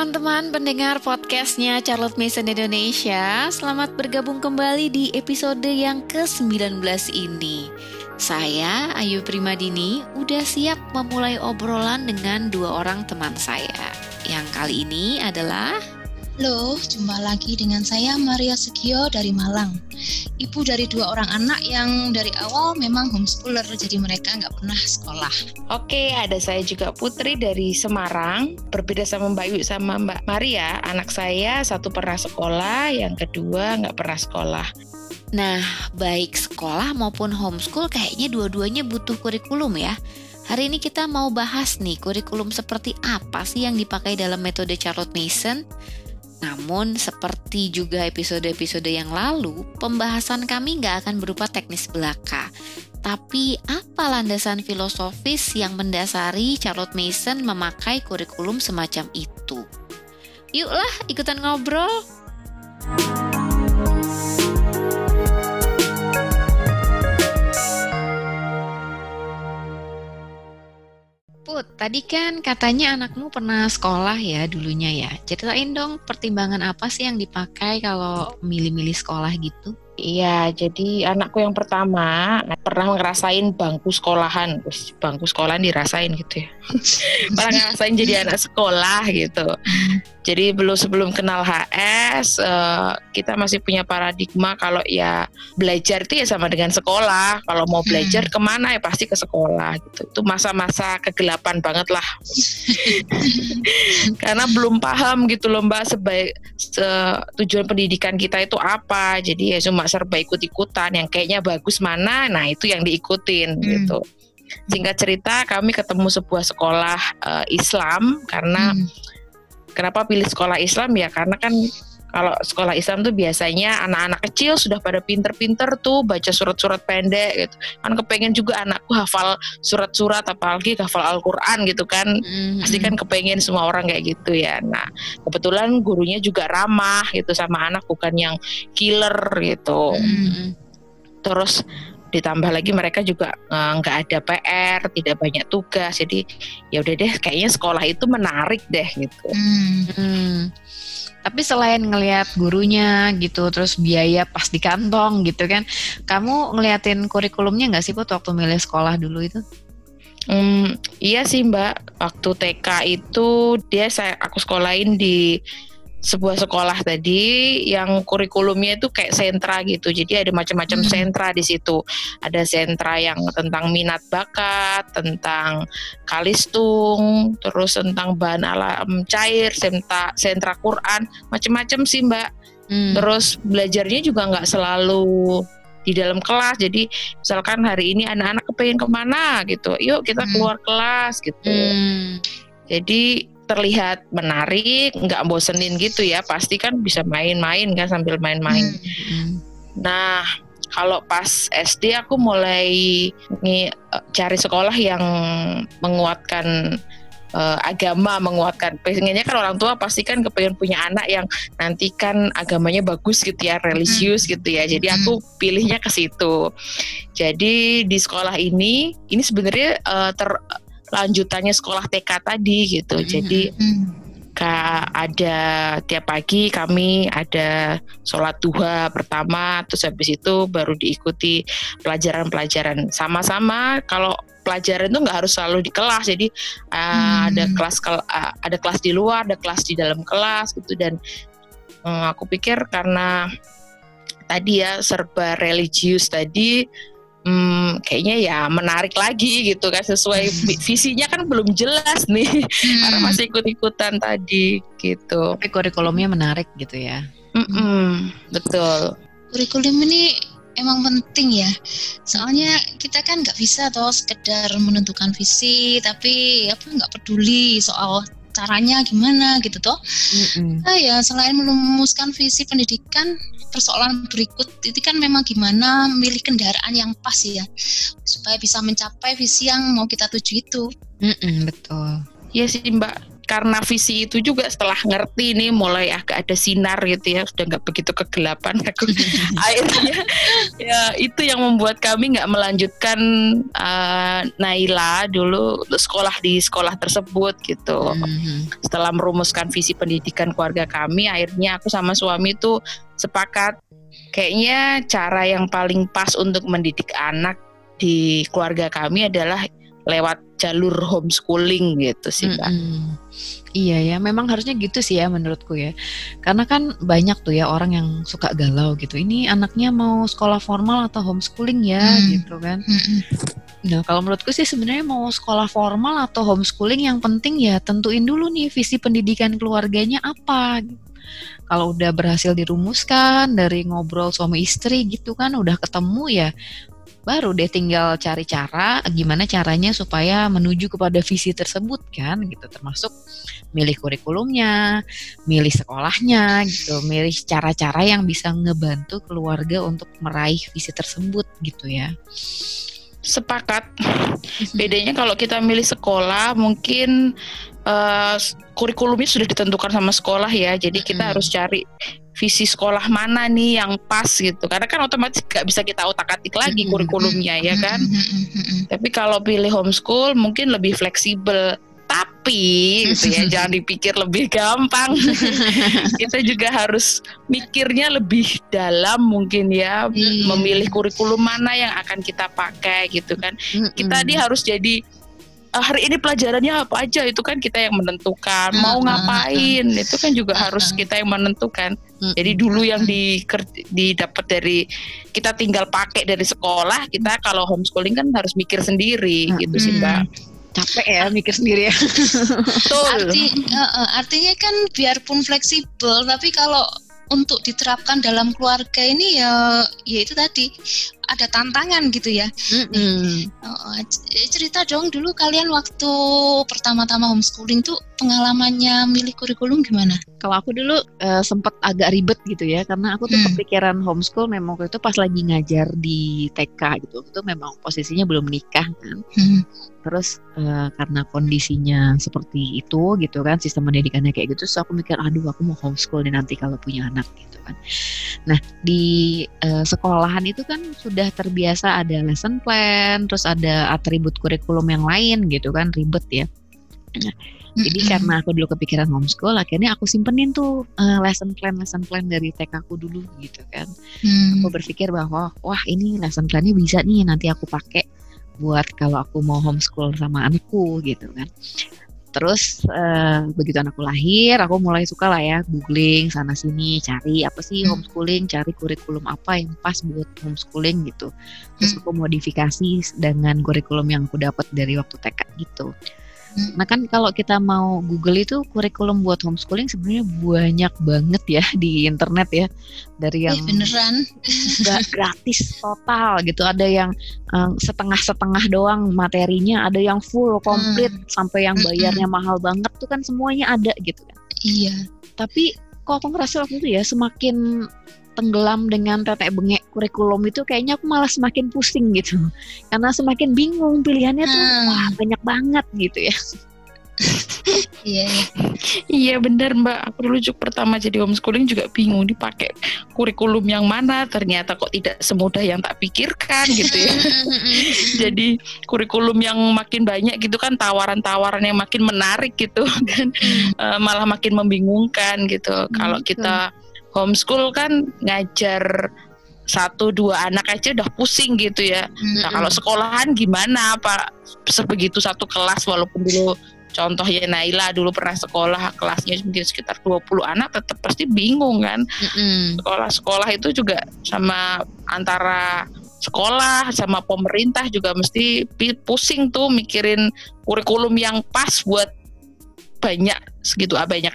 teman-teman pendengar podcastnya Charlotte Mason Indonesia. Selamat bergabung kembali di episode yang ke-19 ini. Saya, Ayu Prima Dini, udah siap memulai obrolan dengan dua orang teman saya. Yang kali ini adalah... Halo, jumpa lagi dengan saya Maria Sekio dari Malang. Ibu dari dua orang anak yang dari awal memang homeschooler, jadi mereka nggak pernah sekolah. Oke, ada saya juga Putri dari Semarang. Berbeda sama Mbak Ayu sama Mbak Maria, anak saya satu pernah sekolah, yang kedua nggak pernah sekolah. Nah, baik sekolah maupun homeschool kayaknya dua-duanya butuh kurikulum ya. Hari ini kita mau bahas nih kurikulum seperti apa sih yang dipakai dalam metode Charlotte Mason. Namun, seperti juga episode-episode yang lalu, pembahasan kami nggak akan berupa teknis belaka. Tapi, apa landasan filosofis yang mendasari Charlotte Mason memakai kurikulum semacam itu? Yuklah, ikutan ngobrol! Tadi kan katanya anakmu pernah sekolah ya dulunya ya. Ceritain dong pertimbangan apa sih yang dipakai kalau milih-milih sekolah gitu? Iya, jadi anakku yang pertama pernah ngerasain bangku sekolahan. Bangku sekolahan dirasain gitu ya. Pernah ngerasain jadi anak sekolah gitu. Jadi sebelum kenal HS, kita masih punya paradigma kalau ya belajar itu ya sama dengan sekolah. Kalau mau belajar kemana ya pasti ke sekolah gitu. Itu masa-masa kegelapan banget lah. Karena belum paham gitu loh Mbak, tujuan pendidikan kita itu apa. Jadi ya cuma serba ikut-ikutan, yang kayaknya bagus mana, nah itu yang diikutin gitu. Singkat cerita kami ketemu sebuah sekolah Islam, karena kenapa pilih sekolah Islam ya, karena kan kalau sekolah Islam tuh biasanya anak-anak kecil sudah pada pinter-pinter tuh baca surat-surat pendek gitu. Kan kepengen juga anakku hafal surat-surat, apalagi hafal Al-Quran gitu kan. Pasti kan kepengen semua orang kayak gitu ya. Nah kebetulan gurunya juga ramah gitu sama anak, bukan yang killer gitu. Terus ditambah lagi mereka juga nggak ada PR, tidak banyak tugas. Jadi ya udah deh, kayaknya sekolah itu menarik deh gitu. Tapi selain ngelihat gurunya gitu, terus biaya pas di kantong gitu kan, kamu ngeliatin kurikulumnya nggak sih Put waktu milih sekolah dulu itu? Iya sih Mbak, waktu TK itu aku sekolahin di sebuah sekolah tadi yang kurikulumnya itu kayak sentra gitu. Jadi ada macam-macam sentra di situ. Ada sentra yang tentang minat bakat, tentang kalistung, terus tentang bahan alam cair, sentra Quran, macam-macam sih Mbak. Terus belajarnya juga nggak selalu di dalam kelas. Jadi misalkan hari ini anak-anak kepengen kemana gitu, yuk kita keluar kelas gitu. Jadi terlihat menarik, nggak bosenin gitu ya, pasti kan bisa main-main kan, sambil main-main. Nah, kalau pas SD aku mulai cari sekolah yang menguatkan agama, menguatkan. Pengennya kan orang tua pasti kan kepengen punya anak yang nanti kan agamanya bagus gitu ya, religius gitu ya. Jadi aku pilihnya ke situ. Jadi di sekolah ini sebenarnya lanjutannya sekolah TK tadi gitu. Jadi ada tiap pagi kami ada sholat duha pertama, terus habis itu baru diikuti pelajaran-pelajaran sama-sama. Kalau pelajaran itu nggak harus selalu di kelas, jadi ada kelas di luar, ada kelas di dalam kelas gitu. Dan aku pikir karena tadi ya serba religius tadi, kayaknya ya menarik lagi gitu kan, sesuai visinya kan belum jelas nih karena masih ikut-ikutan tadi gitu. Tapi kurikulumnya menarik gitu ya. Betul. Kurikulum ini emang penting ya, soalnya kita kan nggak bisa toh sekedar menentukan visi tapi apa nggak peduli soal caranya gimana gitu toh. Nah ya selain merumuskan visi pendidikan, persoalan berikut itu kan memang gimana memilih kendaraan yang pas ya supaya bisa mencapai visi yang mau kita tuju itu. Betul. Iya sih Mbak, karena visi itu juga setelah ngerti nih mulai agak ada sinar gitu ya, sudah nggak begitu kegelapan aku. Akhirnya ya itu yang membuat kami nggak melanjutkan Naila dulu sekolah di sekolah tersebut gitu. Setelah merumuskan visi pendidikan keluarga kami, akhirnya aku sama suami tuh sepakat kayaknya cara yang paling pas untuk mendidik anak di keluarga kami adalah lewat jalur homeschooling gitu sih, Mbak. Iya ya, memang harusnya gitu sih ya menurutku ya. Karena kan banyak tuh ya orang yang suka galau gitu. Ini anaknya mau sekolah formal atau homeschooling ya gitu kan. Nah, kalau menurutku sih sebenarnya mau sekolah formal atau homeschooling yang penting ya tentuin dulu nih visi pendidikan keluarganya apa. Kalau udah berhasil dirumuskan dari ngobrol suami istri gitu kan, udah ketemu ya, baru deh tinggal cari cara gimana caranya supaya menuju kepada visi tersebut kan gitu, termasuk milih kurikulumnya, milih sekolahnya gitu, milih cara-cara yang bisa ngebantu keluarga untuk meraih visi tersebut gitu ya. Sepakat. Bedanya kalau kita milih sekolah mungkin kurikulumnya sudah ditentukan sama sekolah ya, jadi kita harus cari visi sekolah mana nih yang pas gitu, karena kan otomatis gak bisa kita otak-atik lagi kurikulumnya ya kan. Tapi kalau pilih homeschool mungkin lebih fleksibel, tapi gitu ya, jangan dipikir lebih gampang. Kita juga harus mikirnya lebih dalam mungkin ya, memilih kurikulum mana yang akan kita pakai gitu kan. Kita nih harus jadi hari ini pelajarannya apa aja, itu kan kita yang menentukan. Mau ngapain itu kan juga harus kita yang menentukan. Jadi dulu yang didapat dari kita tinggal pakai dari sekolah, kita kalau homeschooling kan harus mikir sendiri gitu sih Mbak. Capek ya mikir sendiri ya. Artinya kan biarpun fleksibel, tapi kalau untuk diterapkan dalam keluarga ini ya itu tadi ada tantangan gitu ya. Cerita dong dulu kalian waktu pertama-tama homeschooling tuh pengalamannya milih kurikulum gimana? Kalau aku dulu sempat agak ribet gitu ya, karena aku tuh kepikiran homeschool memang waktu itu pas lagi ngajar di TK gitu, itu memang posisinya belum nikah kan. Terus karena kondisinya seperti itu gitu kan, sistem pendidikannya kayak gitu, so aku mikir aduh aku mau homeschool deh nanti kalau punya anak gitu kan. Nah di sekolahan itu kan sudah terbiasa ada lesson plan, terus ada atribut kurikulum yang lain gitu kan, ribet ya. Nah, jadi karena aku dulu kepikiran homeschool, akhirnya aku simpenin tuh lesson plan dari TK aku dulu gitu kan. Aku berpikir bahwa wah ini lesson plannya bisa nih nanti aku pakai buat kalau aku mau homeschool sama anakku gitu kan. Terus begitu anakku lahir, aku mulai suka lah ya googling sana sini, cari apa sih homeschooling, cari kurikulum apa yang pas buat homeschooling gitu. Terus aku modifikasi dengan kurikulum yang aku dapat dari waktu TK gitu. Nah kan kalau kita mau Google itu kurikulum buat homeschooling sebenarnya banyak banget ya di internet ya, dari yang beneran gak gratis total gitu, ada yang setengah-setengah doang materinya, ada yang full komplit sampai yang bayarnya mahal banget tuh kan, semuanya ada gitu kan. Iya. Tapi kok aku ngerasa waktu itu ya semakin tenggelam dengan tetek bengek kurikulum itu, kayaknya aku malah semakin pusing gitu, karena semakin bingung pilihannya tuh wah banyak banget gitu ya. Iya benar Mbak, aku dulu pertama jadi homeschooling juga bingung dipakai kurikulum yang mana, ternyata kok tidak semudah yang tak pikirkan gitu ya. Jadi kurikulum yang makin banyak gitu kan, tawaran-tawaran yang makin menarik gitu kan, malah makin membingungkan gitu. Kalau kita homeschool kan ngajar 1-2 anak aja udah pusing gitu ya. Nah kalau sekolahan gimana Pak, sebegitu satu kelas, walaupun dulu contohnya Naila dulu pernah sekolah kelasnya mungkin sekitar 20 anak, tetap pasti bingung kan. Sekolah-sekolah itu juga sama, antara sekolah sama pemerintah juga mesti pusing tuh mikirin kurikulum yang pas buat banyak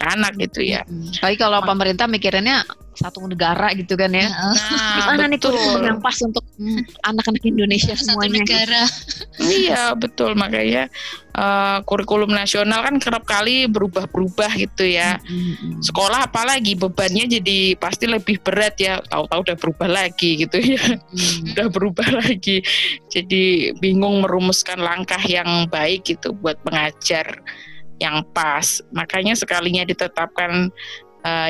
anak gitu ya. Tapi kalau pemerintah mikirannya satu negara gitu kan ya. Nah, mana nih kurikulum yang pas untuk anak-anak Indonesia semuanya. Satu negara. Iya betul, makanya kurikulum nasional kan kerap kali berubah-berubah gitu ya. Sekolah apalagi bebannya jadi pasti lebih berat ya. Tahu-tahu udah berubah lagi gitu ya. Udah berubah lagi. Jadi bingung merumuskan langkah yang baik gitu buat mengajar yang pas. Makanya sekalinya ditetapkan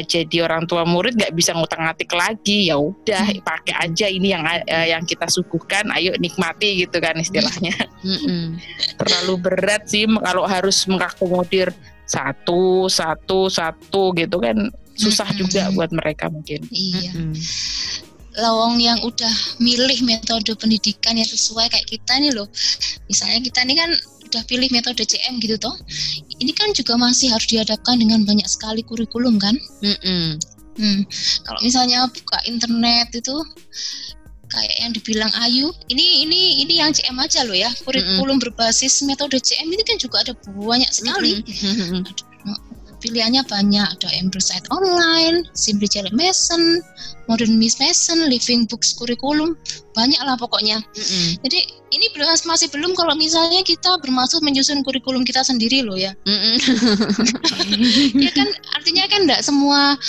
jadi orang tua murid nggak bisa ngutak-ngatik lagi, ya udah pakai aja ini yang kita suguhkan, ayo nikmati gitu kan istilahnya. Terlalu berat sih kalau harus mengakomodir satu gitu kan, susah juga buat mereka mungkin. Iya. Lawang yang udah milih metode pendidikan yang sesuai kayak kita nih loh. Misalnya kita nih kan udah pilih metode CM gitu toh, ini kan juga masih harus dihadapkan dengan banyak sekali kurikulum kan. Kalau misalnya buka internet itu kayak yang dibilang Ayu, ini yang CM aja loh ya, kurikulum berbasis metode CM ini kan juga ada banyak sekali. Pilihannya banyak, ada Ambleside Online, Simply Charlotte Mason, Modern Miss Mason, Living Books Curriculum, banyak lah pokoknya. Jadi ini masih belum kalau misalnya kita bermaksud menyusun kurikulum kita sendiri loh ya. Ya kan, artinya kan enggak semua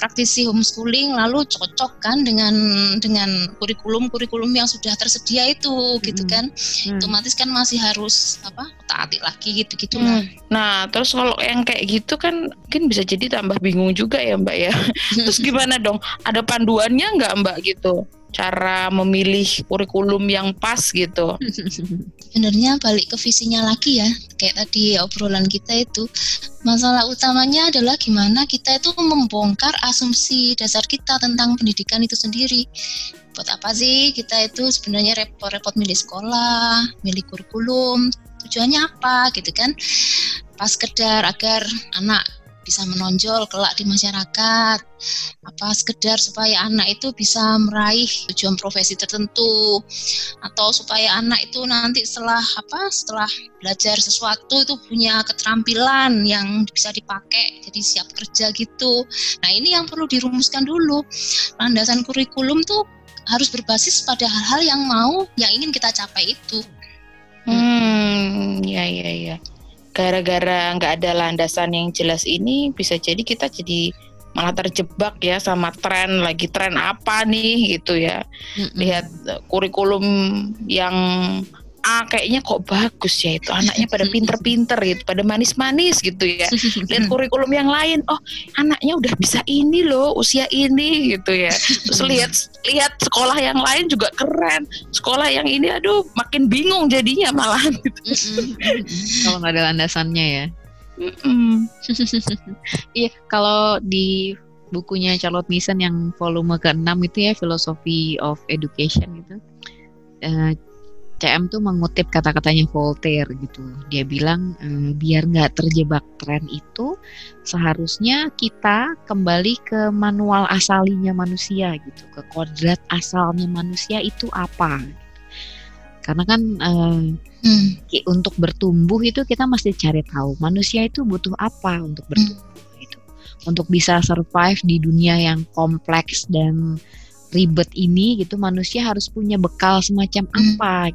praktisi homeschooling lalu cocok kan dengan kurikulum yang sudah tersedia itu gitu kan. Otomatis kan masih harus taati lagi gitu lah. Nah, terus kalau yang kayak gitu kan mungkin bisa jadi tambah bingung juga ya Mbak ya. Terus gimana dong? Ada panduannya nggak Mbak gitu? Cara memilih kurikulum yang pas gitu. Sebenarnya balik ke visinya lagi ya, kayak tadi obrolan kita itu, masalah utamanya adalah gimana kita itu membongkar asumsi dasar kita tentang pendidikan itu sendiri. Buat apa sih kita itu sebenarnya repot-repot milih sekolah, milih kurikulum, tujuannya apa gitu kan. Pas sekedar agar anak bisa menonjol kelak di masyarakat, apa sekedar supaya anak itu bisa meraih tujuan profesi tertentu, atau supaya anak itu nanti setelah belajar sesuatu itu punya keterampilan yang bisa dipakai jadi siap kerja gitu. Nah, ini yang perlu dirumuskan dulu. Landasan kurikulum tuh harus berbasis pada hal-hal yang ingin kita capai itu. Ya. Gara-gara nggak ada landasan yang jelas ini, bisa jadi kita jadi malah terjebak ya sama tren, lagi tren apa nih gitu ya. Lihat kurikulum yang A kayaknya kok bagus ya, itu anaknya pada pinter-pinter gitu, pada manis-manis gitu ya. Lihat kurikulum yang lain, oh anaknya udah bisa ini loh, usia ini gitu ya. Terus lihat sekolah yang lain juga keren, sekolah yang ini aduh makin bingung jadinya malahan gitu. Kalau nggak ada landasannya ya. Iya, kalau di bukunya Charlotte Mason yang volume ke-6 itu ya, Philosophy of Education itu, CM tuh mengutip kata-katanya Voltaire gitu. Dia bilang biar nggak terjebak tren itu seharusnya kita kembali ke manual asalinya manusia gitu, ke kodrat asalnya manusia itu apa. Karena kan untuk bertumbuh itu kita mesti cari tahu manusia itu butuh apa untuk bertumbuh gitu, untuk bisa survive di dunia yang kompleks dan ribet ini gitu, manusia harus punya bekal semacam apa.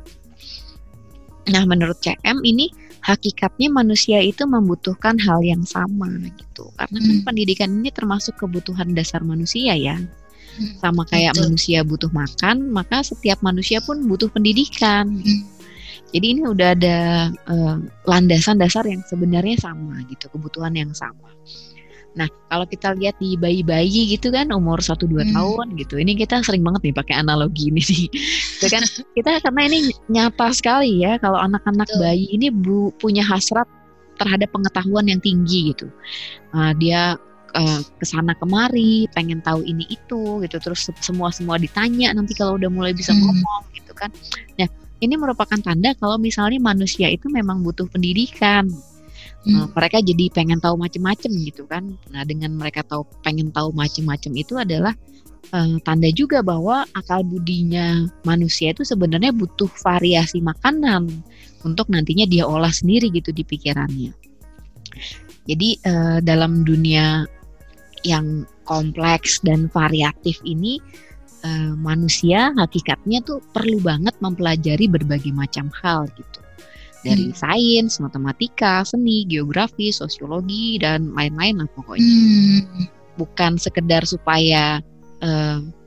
Nah, menurut CM ini hakikatnya manusia itu membutuhkan hal yang sama gitu, karena kan pendidikan ini termasuk kebutuhan dasar manusia ya. Sama kayak manusia butuh makan, maka setiap manusia pun butuh pendidikan. Jadi ini udah ada landasan dasar yang sebenarnya sama gitu, kebutuhan yang sama. Nah, kalau kita lihat di bayi-bayi gitu kan, umur 1-2 tahun gitu. Ini kita sering banget nih pakai analogi ini nih. Jadi kan kita, karena ini nyata sekali ya, kalau anak-anak bayi ini punya hasrat terhadap pengetahuan yang tinggi gitu. Dia kesana kemari, pengen tahu ini itu gitu. Terus semua ditanya nanti kalau udah mulai bisa ngomong gitu kan. Nah, ini merupakan tanda kalau misalnya manusia itu memang butuh pendidikan. Mereka jadi pengen tahu macam-macam gitu kan. Nah, dengan mereka pengen tahu macam-macam itu adalah tanda juga bahwa akal budinya manusia itu sebenarnya butuh variasi makanan untuk nantinya dia olah sendiri gitu di pikirannya. Jadi dalam dunia yang kompleks dan variatif ini, manusia hakikatnya tuh perlu banget mempelajari berbagai macam hal gitu. Dari sains, matematika, seni, geografi, sosiologi, dan lain-lain lah pokoknya. Bukan sekedar supaya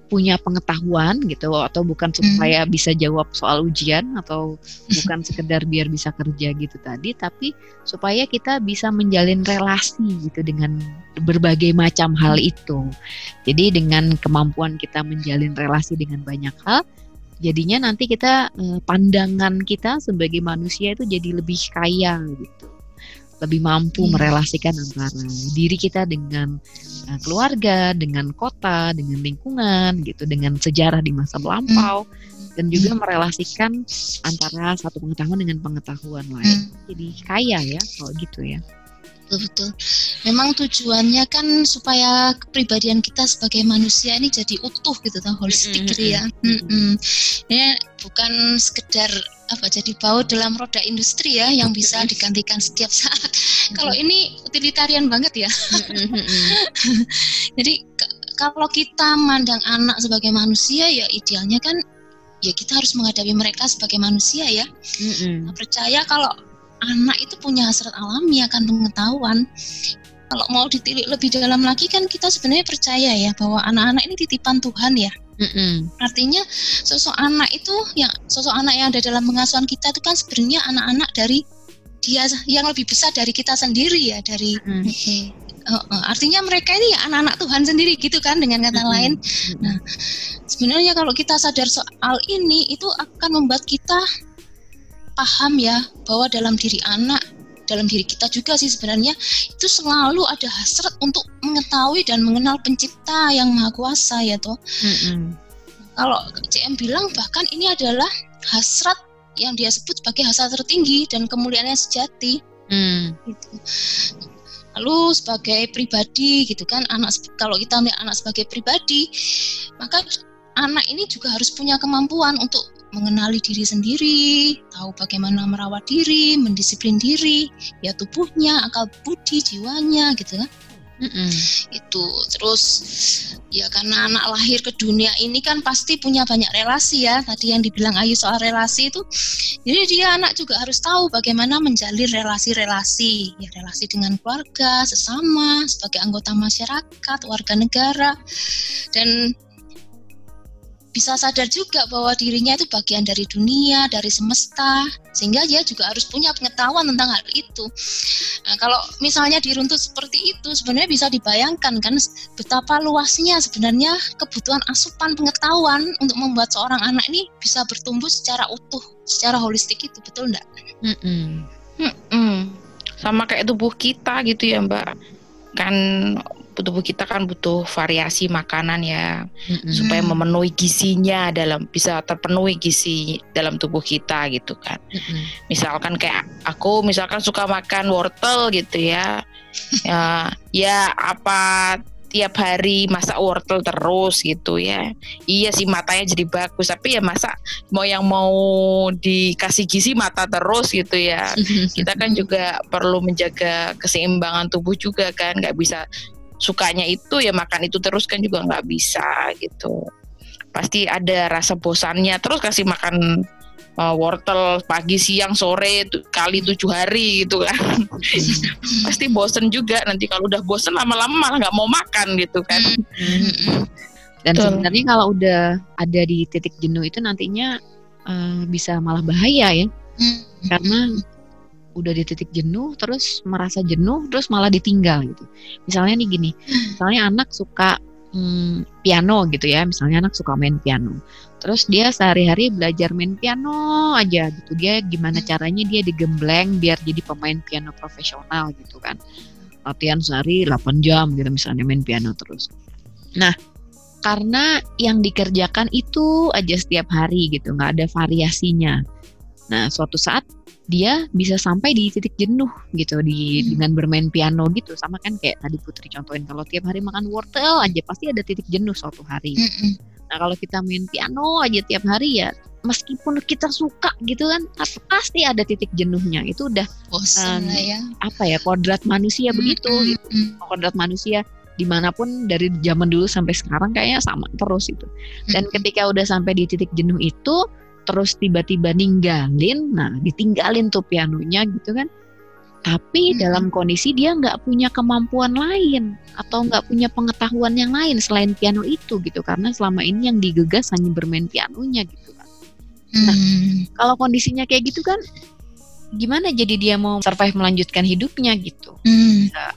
punya pengetahuan gitu, atau bukan supaya bisa jawab soal ujian atau bukan sekedar biar bisa kerja gitu tadi, tapi supaya kita bisa menjalin relasi gitu dengan berbagai macam hal itu. Jadi dengan kemampuan kita menjalin relasi dengan banyak hal, jadinya nanti kita, pandangan kita sebagai manusia itu jadi lebih kaya gitu, lebih mampu merelasikan antara diri kita dengan keluarga, dengan kota, dengan lingkungan gitu, dengan sejarah di masa lampau, dan juga merelasikan antara satu pengetahuan dengan pengetahuan lain. Jadi kaya ya kalau gitu ya. Betul. Memang tujuannya kan supaya kepribadian kita sebagai manusia ini jadi utuh gitu, holistik gitu ya. Ini bukan sekedar jadi baut dalam roda industri ya yang bisa digantikan setiap saat. Kalau ini utilitarian banget ya. Jadi kalau kita memandang anak sebagai manusia ya idealnya kan ya kita harus menghadapi mereka sebagai manusia ya. Percaya kalau anak itu punya hasrat alami akan pengetahuan. Kalau mau ditilik lebih dalam lagi kan kita sebenarnya percaya ya bahwa anak-anak ini titipan Tuhan ya. Artinya sosok anak itu yang ada dalam pengasuhan kita itu kan sebenarnya anak-anak dari dia yang lebih besar dari kita sendiri ya, dari artinya mereka ini ya anak-anak Tuhan sendiri gitu kan, dengan kata lain. Nah, sebenarnya kalau kita sadar soal ini itu akan membuat kita paham ya bahwa dalam diri anak, dalam diri kita juga sih sebenarnya itu selalu ada hasrat untuk mengetahui dan mengenal pencipta yang maha kuasa ya toh. Kalau CM bilang bahkan ini adalah hasrat yang dia sebut sebagai hasrat tertinggi dan kemuliaannya sejati. Gitu. Lalu sebagai pribadi gitu kan, anak, kalau kita melihat anak sebagai pribadi, maka anak ini juga harus punya kemampuan untuk mengenali diri sendiri, tahu bagaimana merawat diri, mendisiplin diri, ya tubuhnya, akal budi, jiwanya, gitu kan. Itu terus ya karena anak lahir ke dunia ini kan pasti punya banyak relasi ya. Tadi yang dibilang Ayu soal relasi itu, jadi dia anak juga harus tahu bagaimana menjalin relasi-relasi, ya relasi dengan keluarga, sesama, sebagai anggota masyarakat, warga negara, dan bisa sadar juga bahwa dirinya itu bagian dari dunia, dari semesta, sehingga dia juga harus punya pengetahuan tentang hal itu. Nah, kalau misalnya diruntut seperti itu, sebenarnya bisa dibayangkan kan betapa luasnya sebenarnya kebutuhan asupan pengetahuan untuk membuat seorang anak ini bisa bertumbuh secara utuh, secara holistik itu, betul enggak? Sama kayak tubuh kita gitu ya Mbak, kan tubuh kita kan butuh variasi makanan ya, supaya memenuhi gizinya, dalam bisa terpenuhi gizi dalam tubuh kita gitu kan. Misalkan kayak aku misalkan suka makan wortel gitu ya, ya apa tiap hari masak wortel terus gitu ya, iya sih matanya jadi bagus, tapi ya masa mau yang mau dikasih gizi mata terus gitu ya. Kita kan juga perlu menjaga keseimbangan tubuh juga kan, nggak bisa sukanya itu ya makan itu terus kan juga nggak bisa gitu, pasti ada rasa bosannya terus kasih makan wortel pagi siang sore kali 7 hari gitu kan. Pasti bosen juga, nanti kalau udah bosen lama-lama malah nggak mau makan gitu kan. Dan sebenarnya kalau udah ada di titik jenuh itu nantinya bisa malah bahaya ya, karena udah di titik jenuh, terus merasa jenuh, terus malah ditinggal gitu. Misalnya nih gini, misalnya anak suka piano gitu ya, misalnya anak suka main piano, terus dia sehari-hari belajar main piano aja gitu, dia gimana caranya dia digembleng biar jadi pemain piano profesional gitu kan, latihan sehari 8 jam gitu misalnya main piano terus. Nah, karena yang dikerjakan itu aja setiap hari gitu, gak ada variasinya. Nah, suatu saat dia bisa sampai di titik jenuh gitu di dengan bermain piano gitu. Sama kan kayak tadi Putri contohin, kalau tiap hari makan wortel aja pasti ada titik jenuh suatu hari. Nah, kalau kita main piano aja tiap hari ya, meskipun kita suka gitu kan, pasti ada titik jenuhnya. Itu udah bosan ya. Apa ya, kodrat manusia begitu gitu. Kodrat manusia dimanapun dari zaman dulu sampai sekarang kayaknya sama terus itu. Dan ketika udah sampai di titik jenuh itu terus tiba-tiba ninggalin, nah ditinggalin tuh pianonya gitu kan, tapi dalam kondisi dia nggak punya kemampuan lain atau nggak punya pengetahuan yang lain selain piano itu gitu, karena selama ini yang digegas hanya bermain pianonya gitu kan. Nah, kalau kondisinya kayak gitu kan, gimana jadi dia mau survive melanjutkan hidupnya gitu?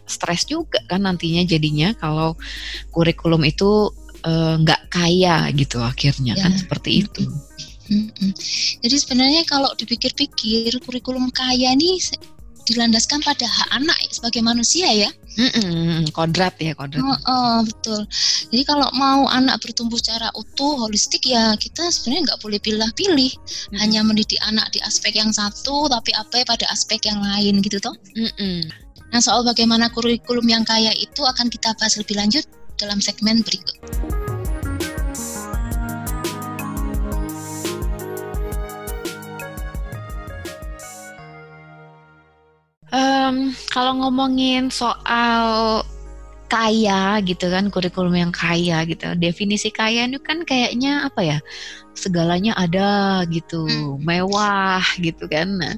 Stres juga kan nantinya jadinya kalau kurikulum itu nggak kaya gitu akhirnya ya. Kan seperti itu. Jadi sebenarnya kalau dipikir-pikir kurikulum kaya ini dilandaskan pada hak anak sebagai manusia ya. Kodrat ya, kodrat. Betul. Jadi kalau mau anak bertumbuh secara utuh, holistik ya kita sebenarnya nggak boleh pilih-pilih. Hanya mendidik anak di aspek yang satu, tapi apa pada aspek yang lain gitu toh. Nah soal bagaimana kurikulum yang kaya itu akan kita bahas lebih lanjut dalam segmen berikut. Kalau ngomongin soal kaya gitu kan, kurikulum yang kaya gitu, definisi kaya itu kan kayaknya apa ya, segalanya ada gitu, mewah gitu kan. Nah,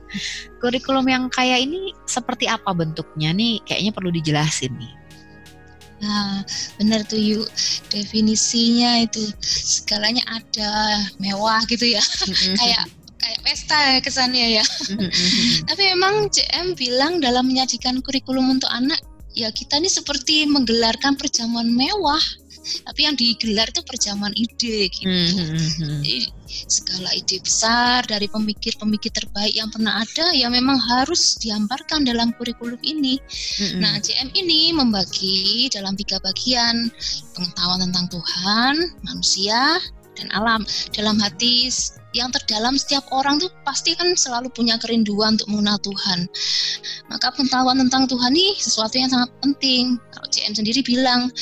kurikulum yang kaya ini seperti apa bentuknya nih, kayaknya perlu dijelasin nih. Nah, benar tuh Yu, definisinya itu segalanya ada, mewah gitu ya. Kayak pesta ya kesannya ya. Tapi memang CM bilang dalam menyajikan kurikulum untuk anak, ya kita ini seperti menggelarkan perjamuan mewah, tapi yang digelar itu perjamuan ide gitu. Jadi, segala ide besar dari pemikir-pemikir terbaik yang pernah ada, ya memang harus dihamparkan dalam kurikulum ini. Nah, CM ini membagi dalam 3 bagian, pengetahuan tentang Tuhan, manusia, dan alam. Dalam hati yang terdalam setiap orang tuh pasti kan selalu punya kerinduan untuk mengenal Tuhan. Maka pengetahuan tentang Tuhan ini sesuatu yang sangat penting. Kalau CM sendiri bilang,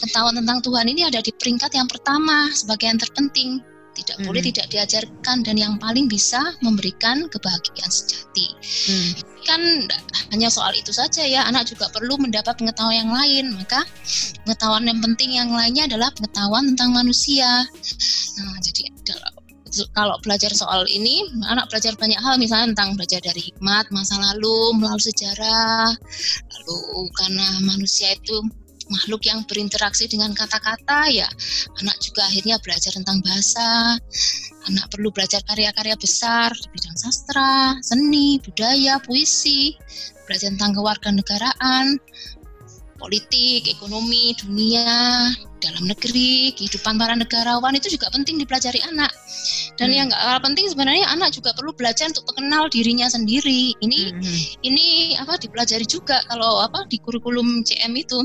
pengetahuan tentang Tuhan ini ada di peringkat yang pertama sebagai yang terpenting. Tidak boleh tidak diajarkan dan yang paling bisa memberikan kebahagiaan sejati. Kan hanya soal itu saja ya, anak juga perlu mendapat pengetahuan yang lain. Maka pengetahuan yang penting yang lainnya adalah pengetahuan tentang manusia. Nah, jadi kalau belajar soal ini, anak belajar banyak hal, misalnya tentang belajar dari hikmat masa lalu, melalui sejarah, lalu karena manusia itu makhluk yang berinteraksi dengan kata-kata, ya anak juga akhirnya belajar tentang bahasa. Anak perlu belajar karya-karya besar di bidang sastra, seni, budaya, puisi, belajar tentang kewarganegaraan, politik, ekonomi, dunia, dalam negeri, kehidupan para negarawan, itu juga penting dipelajari anak. Dan yang nggak kalah penting sebenarnya anak juga perlu belajar untuk mengenal dirinya sendiri. Ini dipelajari juga kalau di kurikulum CM itu.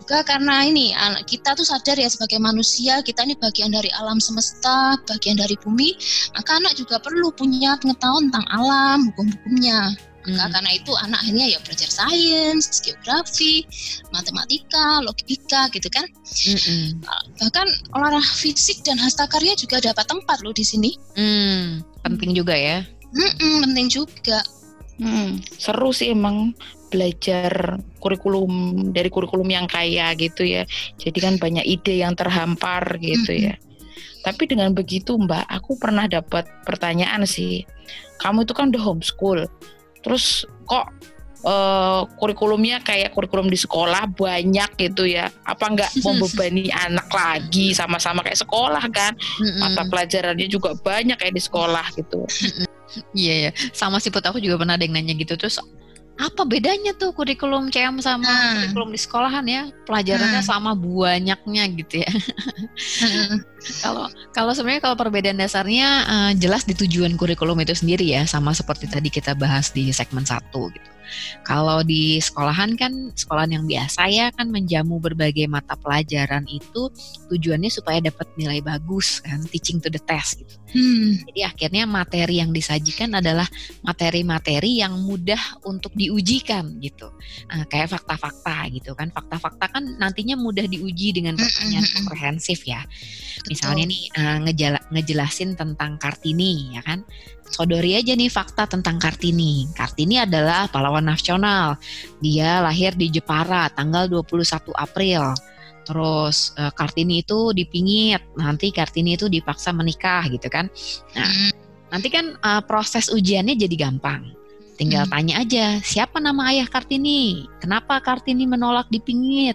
Juga karena ini anak kita tuh sadar ya sebagai manusia, kita ini bagian dari alam semesta, bagian dari bumi, maka anak juga perlu punya pengetahuan tentang alam, hukum-hukumnya. Karena itu anak akhirnya ya belajar sains, geografi, matematika, logika gitu kan. Bahkan olahraga fisik dan hasta karya juga dapat tempat loh di sini. Penting juga ya. Penting juga. Seru sih emang belajar kurikulum dari kurikulum yang kaya gitu ya. Jadi kan banyak ide yang terhampar gitu ya. Tapi dengan begitu Mbak, aku pernah dapat pertanyaan sih. Kamu itu kan udah homeschool. Terus kok kurikulumnya kayak kurikulum di sekolah banyak gitu ya? Apa nggak membebani anak lagi, sama-sama kayak sekolah kan? Mata pelajarannya juga banyak kayak di sekolah gitu. Iya, sama siput aku juga pernah ada yang nanya gitu. Terus apa bedanya tuh kurikulum CM sama kurikulum di sekolahan ya? Pelajarannya sama banyaknya gitu ya. Kalau sebenarnya kalau perbedaan dasarnya jelas di tujuan kurikulum itu sendiri ya, sama seperti tadi kita bahas di segmen 1 gitu. Kalau di sekolahan kan, sekolahan yang biasa ya kan menjamu berbagai mata pelajaran itu tujuannya supaya dapat nilai bagus kan, teaching to the test gitu. Jadi akhirnya materi yang disajikan adalah materi-materi yang mudah untuk diujikan gitu. Kayak fakta-fakta gitu kan. Fakta-fakta kan nantinya mudah diuji dengan pertanyaan komprehensif ya. Misalnya nih ngejelasin tentang Kartini ya kan. Sodori aja nih fakta tentang Kartini. Kartini adalah pahlawan nasional. Dia lahir di Jepara tanggal 21 April. Terus Kartini itu dipingit, nanti Kartini itu dipaksa menikah gitu kan. Nah, nanti kan proses ujiannya jadi gampang. Tinggal tanya aja, siapa nama ayah Kartini? Kenapa Kartini menolak dipingit?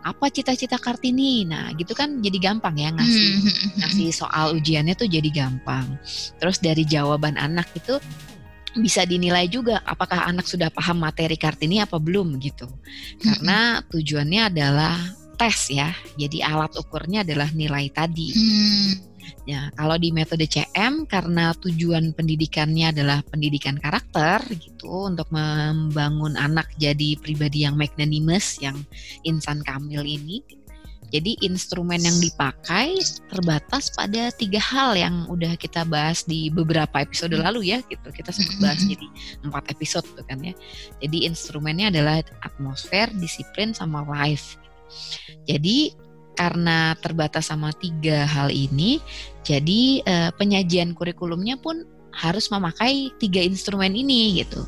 Apa cita-cita Kartini? Nah, gitu kan jadi gampang ya ngasih soal ujiannya tuh jadi gampang. Terus dari jawaban anak itu bisa dinilai juga apakah anak sudah paham materi Kartini apa belum gitu. Karena tujuannya adalah tes ya. Jadi alat ukurnya adalah nilai tadi. Ya, kalau di metode CM karena tujuan pendidikannya adalah pendidikan karakter gitu untuk membangun anak jadi pribadi yang magnanimous, yang insan kamil ini. Jadi instrumen yang dipakai terbatas pada 3 hal yang udah kita bahas di beberapa episode lalu ya gitu. Kita sempat bahas jadi 4 episode tuh kan ya. Jadi instrumennya adalah atmosfer, disiplin sama life. Jadi karena terbatas sama 3 hal ini, jadi penyajian kurikulumnya pun harus memakai 3 instrumen ini gitu.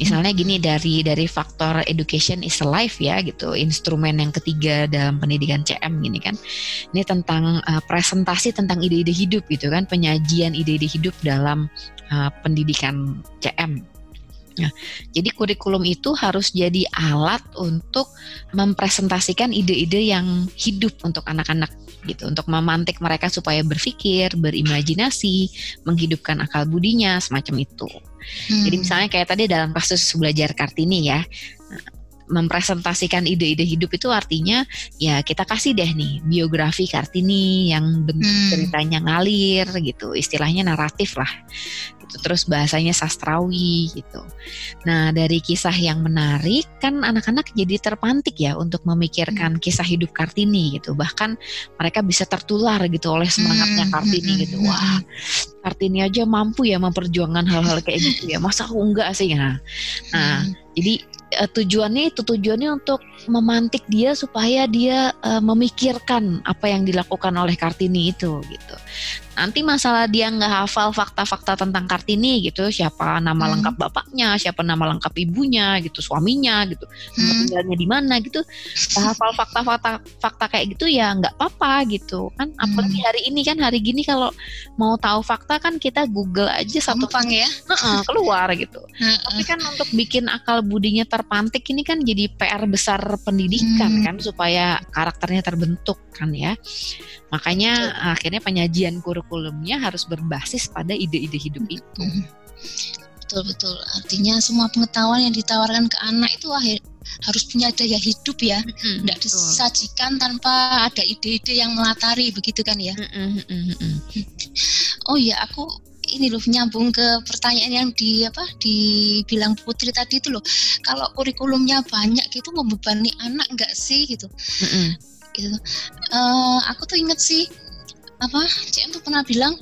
Misalnya gini, dari faktor education is life ya gitu, instrumen yang ketiga dalam pendidikan CM gini kan. Ini tentang presentasi tentang ide-ide hidup gitu kan, penyajian ide-ide hidup dalam pendidikan CM. Nah, jadi kurikulum itu harus jadi alat untuk mempresentasikan ide-ide yang hidup untuk anak-anak gitu, untuk memantik mereka supaya berpikir, berimajinasi, menghidupkan akal budinya, semacam itu. Jadi misalnya kayak tadi dalam kasus belajar Kartini ya, mempresentasikan ide-ide hidup itu artinya ya kita kasih deh nih biografi Kartini yang bentuk ceritanya ngalir gitu, istilahnya naratif lah gitu, terus bahasanya sastrawi gitu. Nah dari kisah yang menarik kan anak-anak jadi terpantik ya untuk memikirkan kisah hidup Kartini gitu, bahkan mereka bisa tertular gitu oleh semangatnya Kartini gitu. Wah, Kartini aja mampu ya memperjuangkan hal-hal kayak gitu ya, masa aku enggak sih ya. Nah jadi tujuannya untuk memantik dia supaya dia memikirkan apa yang dilakukan oleh Kartini itu gitu. Nanti masalah dia nggak hafal fakta-fakta tentang Kartini gitu, siapa nama lengkap bapaknya, siapa nama lengkap ibunya gitu, suaminya gitu, tinggalnya di mana gitu. Hafal fakta-fakta kayak gitu ya nggak apa-apa gitu kan. Apalagi hari ini kan, hari gini kalau mau tahu fakta kan kita Google aja satu gampang ya, keluar gitu. Tapi kan untuk bikin akal budinya terpantik ini kan jadi PR besar pendidikan kan, supaya karakternya terbentuk kan ya. Makanya akhirnya penyajian kurikulumnya harus berbasis pada ide-ide hidup itu. Betul-betul, artinya semua pengetahuan yang ditawarkan ke anak itu harus punya daya hidup ya, tidak disajikan tanpa ada ide-ide yang melatari, begitu kan ya. Oh ya, aku ini loh nyambung ke pertanyaan yang dibilang Putri tadi itu loh, kalau kurikulumnya banyak gitu membebani anak nggak sih gitu. Gitu. Aku tuh inget sih CM tuh pernah bilang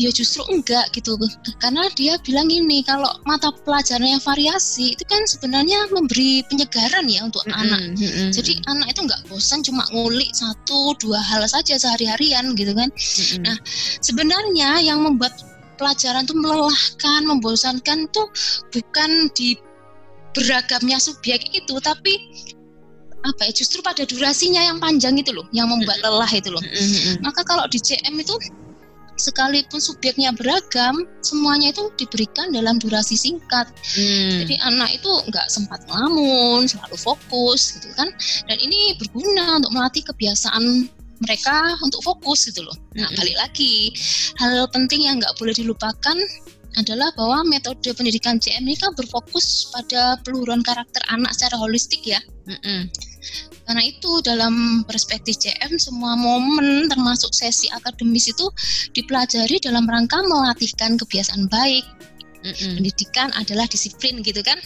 ya justru enggak gitu, karena dia bilang gini, kalau mata pelajaran yang variasi itu kan sebenarnya memberi penyegaran ya untuk anak. Jadi anak itu enggak bosan cuma ngulik 1-2 hal saja sehari-harian gitu kan. Nah sebenarnya yang membuat pelajaran tuh melelahkan, membosankan tuh bukan di beragamnya subjek itu, tapi justru pada durasinya yang panjang itu loh, yang membuat lelah itu loh. Maka kalau di CM itu sekalipun subjeknya beragam, semuanya itu diberikan dalam durasi singkat. Jadi anak itu nggak sempat ngelamun, selalu fokus gitu kan. Dan ini berguna untuk melatih kebiasaan mereka untuk fokus gitu loh. Nah balik lagi, hal penting yang nggak boleh dilupakan adalah bahwa metode pendidikan CM ini kan berfokus pada peluruan karakter anak secara holistik ya. Karena itu dalam perspektif CM semua momen termasuk sesi akademis itu dipelajari dalam rangka melatihkan kebiasaan baik. Pendidikan adalah disiplin gitu kan.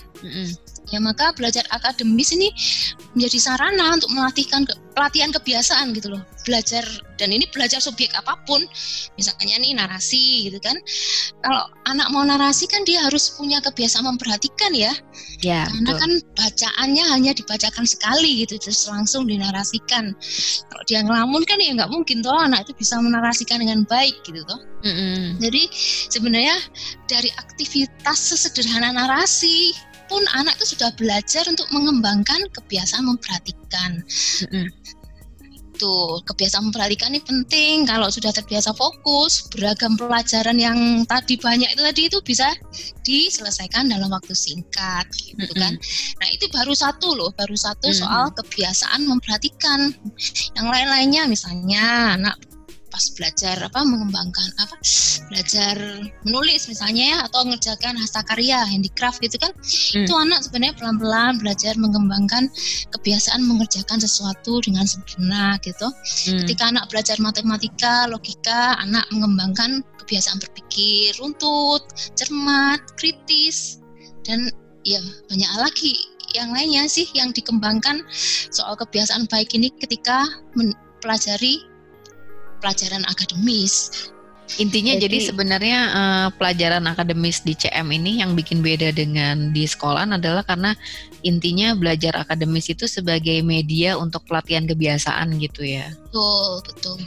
Ya maka belajar akademis ini menjadi sarana untuk melatihkan pelatihan kebiasaan gitu loh. Belajar, dan ini belajar subjek apapun, misalnya nih narasi gitu kan. Kalau anak mau narasi kan dia harus punya kebiasaan memperhatikan ya. Ya, karena betul. Kan bacaannya hanya dibacakan sekali gitu, terus langsung dinarasikan. Kalau dia ngelamun kan ya nggak mungkin toh anak itu bisa menarasikan dengan baik gitu toh. Jadi sebenarnya dari aktivitas sesederhana narasi pun anak itu sudah belajar untuk mengembangkan kebiasaan memperhatikan. Betul, kebiasaan memperhatikan ini penting. Kalau sudah terbiasa fokus, beragam pelajaran yang tadi banyak itu tadi itu bisa diselesaikan dalam waktu singkat, gitu kan. Nah itu baru satu soal kebiasaan memperhatikan. Yang lain-lainnya misalnya anak pas belajar belajar menulis misalnya ya, atau mengerjakan hasta karya, handicraft gitu kan, itu anak sebenarnya pelan-pelan belajar mengembangkan kebiasaan mengerjakan sesuatu dengan sempurna gitu. Ketika anak belajar matematika, logika, anak mengembangkan kebiasaan berpikir runtut, cermat, kritis, dan ya banyak lagi yang lainnya sih yang dikembangkan soal kebiasaan baik ini ketika mempelajari pelajaran akademis. Intinya jadi sebenarnya pelajaran akademis di CM ini yang bikin beda dengan di sekolahan adalah karena intinya belajar akademis itu sebagai media untuk pelatihan kebiasaan gitu ya. Betul.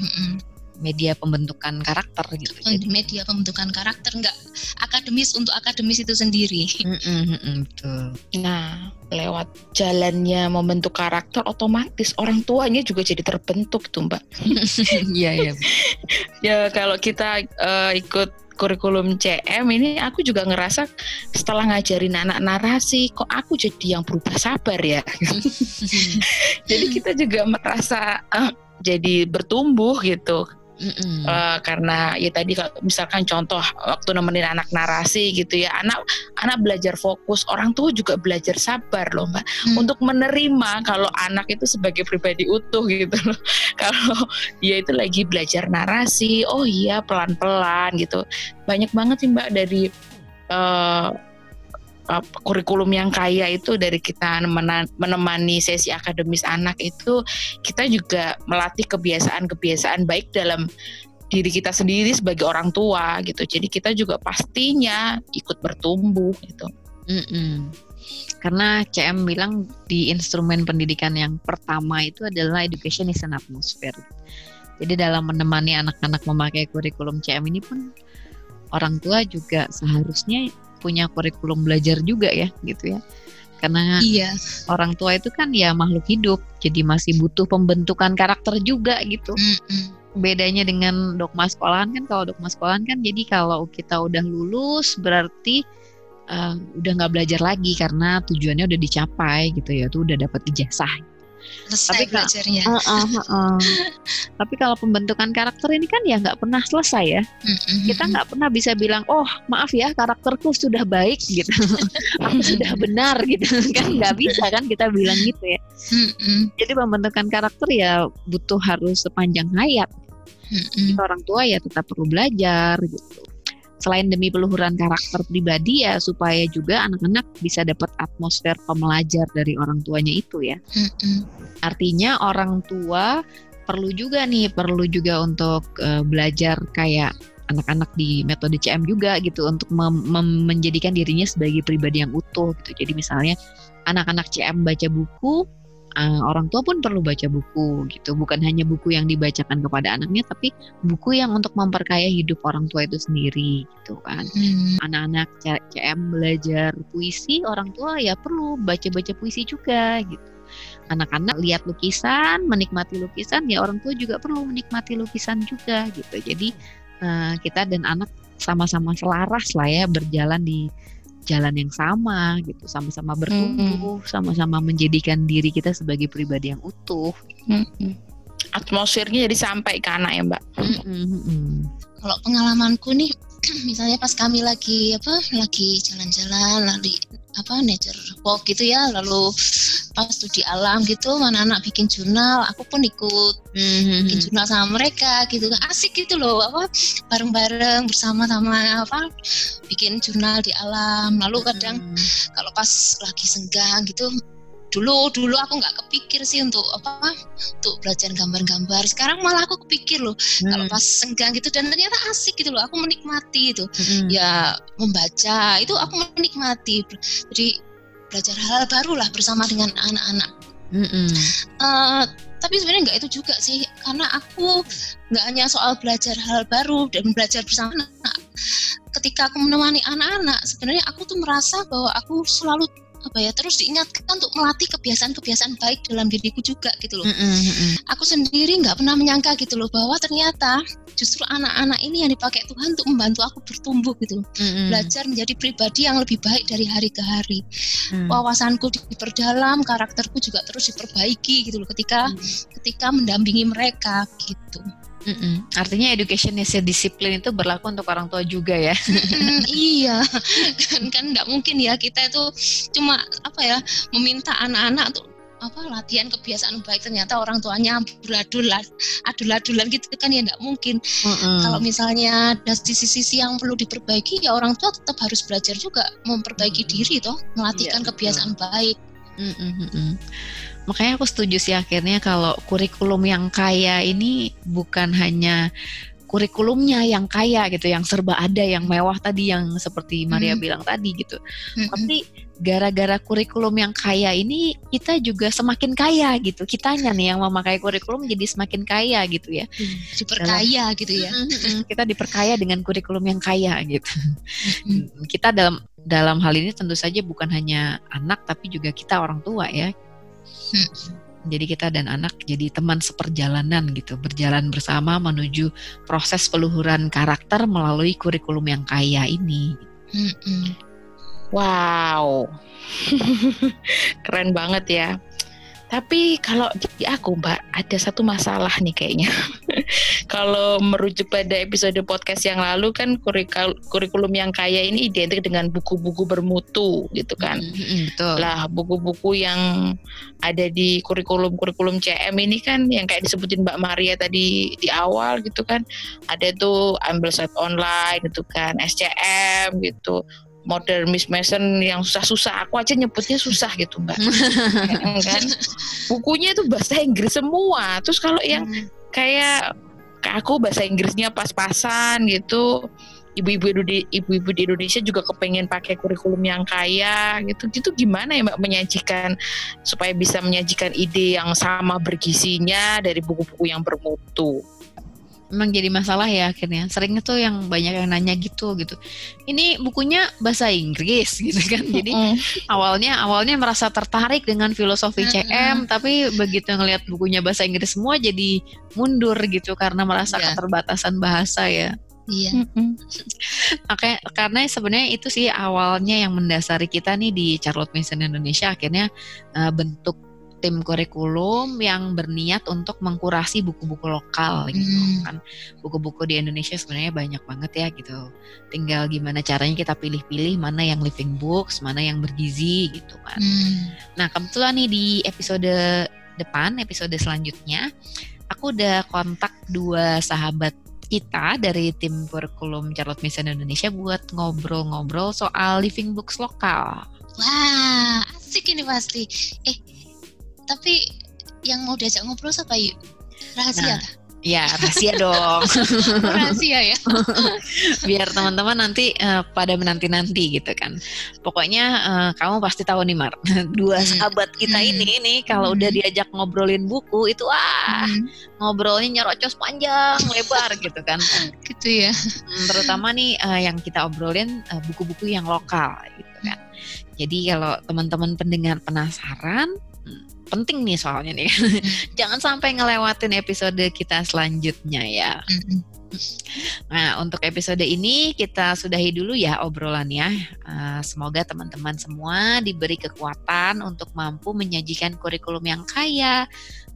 Media pembentukan karakter gitu. Media pembentukan karakter, enggak akademis untuk akademis itu sendiri. Betul. Nah, lewat jalannya membentuk karakter, otomatis orang tuanya juga jadi terbentuk tuh Mbak. Iya. Ya kalau kita ikut kurikulum CM ini, aku juga ngerasa setelah ngajarin anak narasi, kok aku jadi yang berubah sabar ya. Jadi kita juga merasa jadi bertumbuh gitu. Karena ya tadi misalkan contoh waktu nemenin anak narasi gitu ya, anak belajar fokus, orang tua juga belajar sabar loh Mbak, untuk menerima kalau anak itu sebagai pribadi utuh gitu loh. Kalau dia itu lagi belajar narasi, oh iya pelan-pelan gitu. Banyak banget sih Mbak dari kurikulum yang kaya itu, dari kita menemani sesi akademis anak itu, kita juga melatih kebiasaan-kebiasaan baik dalam diri kita sendiri sebagai orang tua gitu. Jadi kita juga pastinya ikut bertumbuh gitu. Karena CM bilang di instrumen pendidikan yang pertama itu adalah education is an atmosphere. Jadi dalam menemani anak-anak memakai kurikulum CM ini pun orang tua juga seharusnya punya kurikulum belajar juga ya gitu ya, karena orang tua itu kan ya makhluk hidup, jadi masih butuh pembentukan karakter juga gitu. Bedanya dengan dogma sekolahan kan, kalau dogma sekolahan kan jadi kalau kita udah lulus berarti udah gak belajar lagi karena tujuannya udah dicapai gitu ya, tuh udah dapat ijazah. Selesai belajarnya. Tapi kalau pembentukan karakter ini kan ya nggak pernah selesai ya. Kita nggak pernah bisa bilang, oh maaf ya karakterku sudah baik gitu, aku sudah benar gitu kan, nggak bisa kan kita bilang gitu ya. Jadi pembentukan karakter ya butuh, harus sepanjang hayat. Kita orang tua ya tetap perlu belajar gitu. Selain demi peluhuran karakter pribadi ya, supaya juga anak-anak bisa dapat atmosfer pembelajar dari orang tuanya itu ya. Artinya orang tua perlu juga untuk belajar kayak anak-anak di metode CM juga gitu, untuk menjadikan dirinya sebagai pribadi yang utuh gitu. Jadi misalnya anak-anak CM baca buku, orang tua pun perlu baca buku gitu, bukan hanya buku yang dibacakan kepada anaknya, tapi buku yang untuk memperkaya hidup orang tua itu sendiri gitu kan. Anak-anak CM belajar puisi, orang tua ya perlu baca-baca puisi juga gitu. Anak-anak lihat lukisan, menikmati lukisan, ya orang tua juga perlu menikmati lukisan juga gitu. Jadi kita dan anak sama-sama selaras lah ya, berjalan di jalan yang sama gitu, sama-sama bertumbuh, sama-sama menjadikan diri kita sebagai pribadi yang utuh. Atmosfernya jadi sampai ke anak ya Mbak. Kalau pengalamanku nih, misalnya pas kami lagi jalan-jalan, nature walk gitu ya, lalu pas studi alam gitu, anak-anak bikin jurnal, aku pun ikut bikin jurnal sama mereka gitu kan, asik gitu loh, bareng-bareng bersama-sama bikin jurnal di alam. Lalu kadang kalau pas lagi senggang gitu, dulu aku nggak kepikir sih untuk belajar gambar-gambar. Sekarang malah aku kepikir loh, kalau pas senggang gitu, dan ternyata asik gitu loh, aku menikmati itu. Ya membaca itu aku menikmati, jadi belajar hal baru lah bersama dengan anak-anak. Tapi sebenarnya nggak itu juga sih, karena aku nggak hanya soal belajar hal baru dan belajar bersama anak. Ketika aku menemani anak-anak, sebenarnya aku tuh merasa bahwa aku selalu ya, terus diingatkan untuk melatih kebiasaan-kebiasaan baik dalam diriku juga gitu loh. Aku sendiri nggak pernah menyangka gitu loh bahwa ternyata justru anak-anak ini yang dipakai Tuhan untuk membantu aku bertumbuh gitu, belajar menjadi pribadi yang lebih baik dari hari ke hari. Wawasanku diperdalam, karakterku juga terus diperbaiki gitu loh ketika mendampingi mereka gitu. Artinya education as a discipline itu berlaku untuk orang tua juga ya. Iya, kan nggak mungkin ya kita itu cuma meminta anak-anak tuh latihan kebiasaan baik, ternyata orang tuanya adul-adulan gitu kan ya, nggak mungkin. Kalau misalnya ada sisi-sisi yang perlu diperbaiki ya orang tua tetap harus belajar juga memperbaiki diri toh, melatihkan kebiasaan baik. Makanya aku setuju sih akhirnya kalau kurikulum yang kaya ini bukan hanya kurikulumnya yang kaya gitu, yang serba ada, yang mewah tadi, yang seperti Maria bilang tadi gitu. Tapi gara-gara kurikulum yang kaya ini kita juga semakin kaya gitu. Kitanya nih yang memakai kurikulum jadi semakin kaya gitu ya. Diperkaya gitu ya. Kita diperkaya dengan kurikulum yang kaya gitu. Kita dalam hal ini tentu saja bukan hanya anak tapi juga kita orang tua ya. Jadi kita dan anak jadi teman seperjalanan gitu, berjalan bersama menuju proses peluhuran karakter melalui kurikulum yang kaya ini. Wow, keren banget ya. Tapi kalau di aku Mbak, ada satu masalah nih kayaknya. Kalau merujuk pada episode podcast yang lalu kan, kurikulum yang kaya ini identik dengan buku-buku bermutu gitu kan. Lah buku-buku yang ada di kurikulum CM ini kan, yang kayak disebutin Mbak Maria tadi di awal gitu kan, ada tuh Ambleside Online gitu kan, SCM gitu, Modern Miss Mason yang susah-susah, aku aja nyebutnya susah gitu Mbak. Kan bukunya itu bahasa Inggris semua. Terus kalau yang kayak aku bahasa Inggrisnya pas-pasan gitu, ibu-ibu di Indonesia juga kepengen pakai kurikulum yang kaya gitu. Gitu gimana ya Mbak menyajikan supaya bisa menyajikan ide yang sama bergisinya dari buku-buku yang bermutu? Memang jadi masalah ya akhirnya. Seringnya tuh yang banyak yang nanya gitu. Ini bukunya bahasa Inggris gitu kan. Jadi awalnya merasa tertarik dengan filosofi CM, tapi begitu ngelihat bukunya bahasa Inggris semua jadi mundur gitu karena merasa keterbatasan bahasa ya. Iya. Makanya karena sebenarnya itu sih awalnya yang mendasari kita nih di Charlotte Mason Indonesia akhirnya bentuk tim kurikulum yang berniat untuk mengkurasi buku-buku lokal gitu kan. Buku-buku di Indonesia sebenarnya banyak banget ya gitu. Tinggal gimana caranya kita pilih-pilih mana yang living books, mana yang bergizi gitu kan. Nah, kebetulan nih di episode selanjutnya aku udah kontak 2 sahabat kita dari tim kurikulum Charlotte Mason Indonesia buat ngobrol-ngobrol soal living books lokal. Wah, asik ini pasti. Tapi yang mau diajak ngobrol siapa yuk? Rahasia? Nah, ya rahasia dong. Rahasia ya? Biar teman-teman nanti pada menanti-nanti gitu kan. Pokoknya kamu pasti tahu nih Mar, 2 sahabat kita ini nih kalau udah diajak ngobrolin buku itu ngobrolnya nyerocos panjang lebar gitu kan. Gitu ya. Terutama nih yang kita obrolin buku-buku yang lokal gitu kan. Jadi kalau teman-teman pendengar penasaran, penting nih soalnya nih. Jangan sampai ngelewatin episode kita selanjutnya ya. Nah, untuk episode ini kita sudahi dulu ya obrolannya. Semoga teman-teman semua diberi kekuatan untuk mampu menyajikan kurikulum yang kaya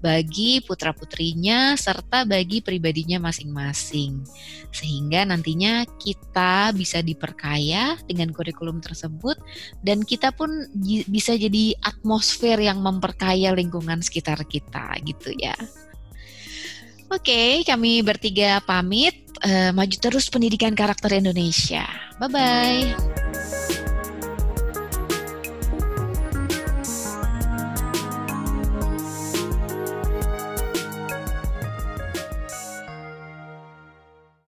bagi putra-putrinya serta bagi pribadinya masing-masing. Sehingga nantinya kita bisa diperkaya dengan kurikulum tersebut dan kita pun bisa jadi atmosfer yang memperkaya lingkungan sekitar kita gitu ya. Oke, kami bertiga pamit. Maju terus pendidikan karakter Indonesia. Bye-bye.